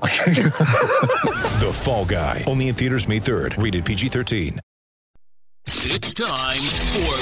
The Fall Guy. Only in theaters May 3rd. Rated PG-13. It's time for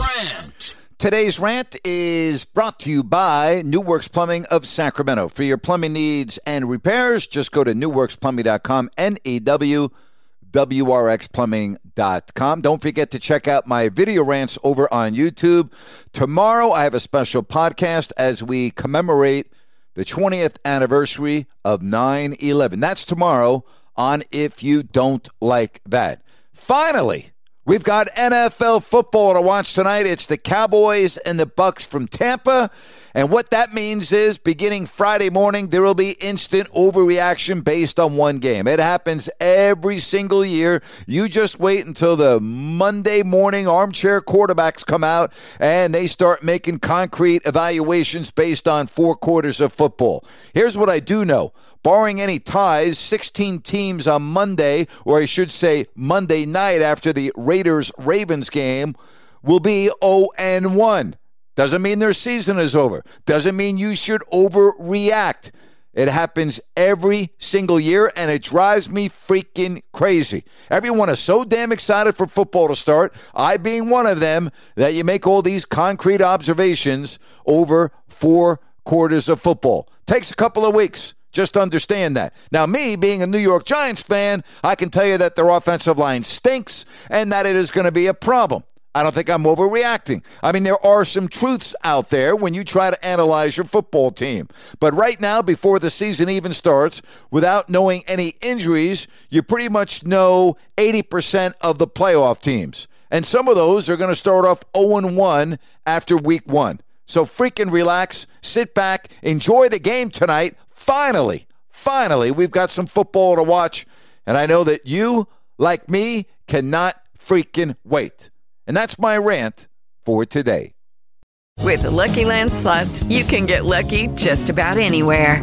Rant. Today's rant is brought to you by New Works Plumbing of Sacramento. For your plumbing needs and repairs, just go to newworksplumbing.com, NEWWRXplumbing.com. Don't forget to check out my video rants over on YouTube. Tomorrow, I have a special podcast as we commemorate the 20th anniversary of 9/11. That's tomorrow on If You Don't Like That. Finally, we've got NFL football to watch tonight. It's the Cowboys and the Bucs from Tampa. And what that means is beginning Friday morning, there will be instant overreaction based on one game. It happens every single year. You just wait until the Monday morning armchair quarterbacks come out and they start making concrete evaluations based on 4 quarters of football. Here's what I do know. Barring any ties, 16 teams on Monday, or I should say Monday night after the Raiders-Ravens game, will be 0-1. Doesn't mean their season is over. Doesn't mean you should overreact. It happens every single year, and it drives me freaking crazy. Everyone is so damn excited for football to start, I being one of them, that you make all these concrete observations over 4 quarters of football. Takes a couple of weeks. Just understand that. Now, me being a New York Giants fan, I can tell you that their offensive line stinks and that it is going to be a problem. I don't think I'm overreacting. I mean, there are some truths out there when you try to analyze your football team. But right now, before the season even starts, without knowing any injuries, you pretty much know 80% of the playoff teams. And some of those are going to start off 0-1 after week one. So freaking relax, sit back, enjoy the game tonight. Finally, we've got some football to watch. And I know that you, like me, cannot freaking wait. And that's my rant for today. With the Lucky Land Slots, you can get lucky just about anywhere.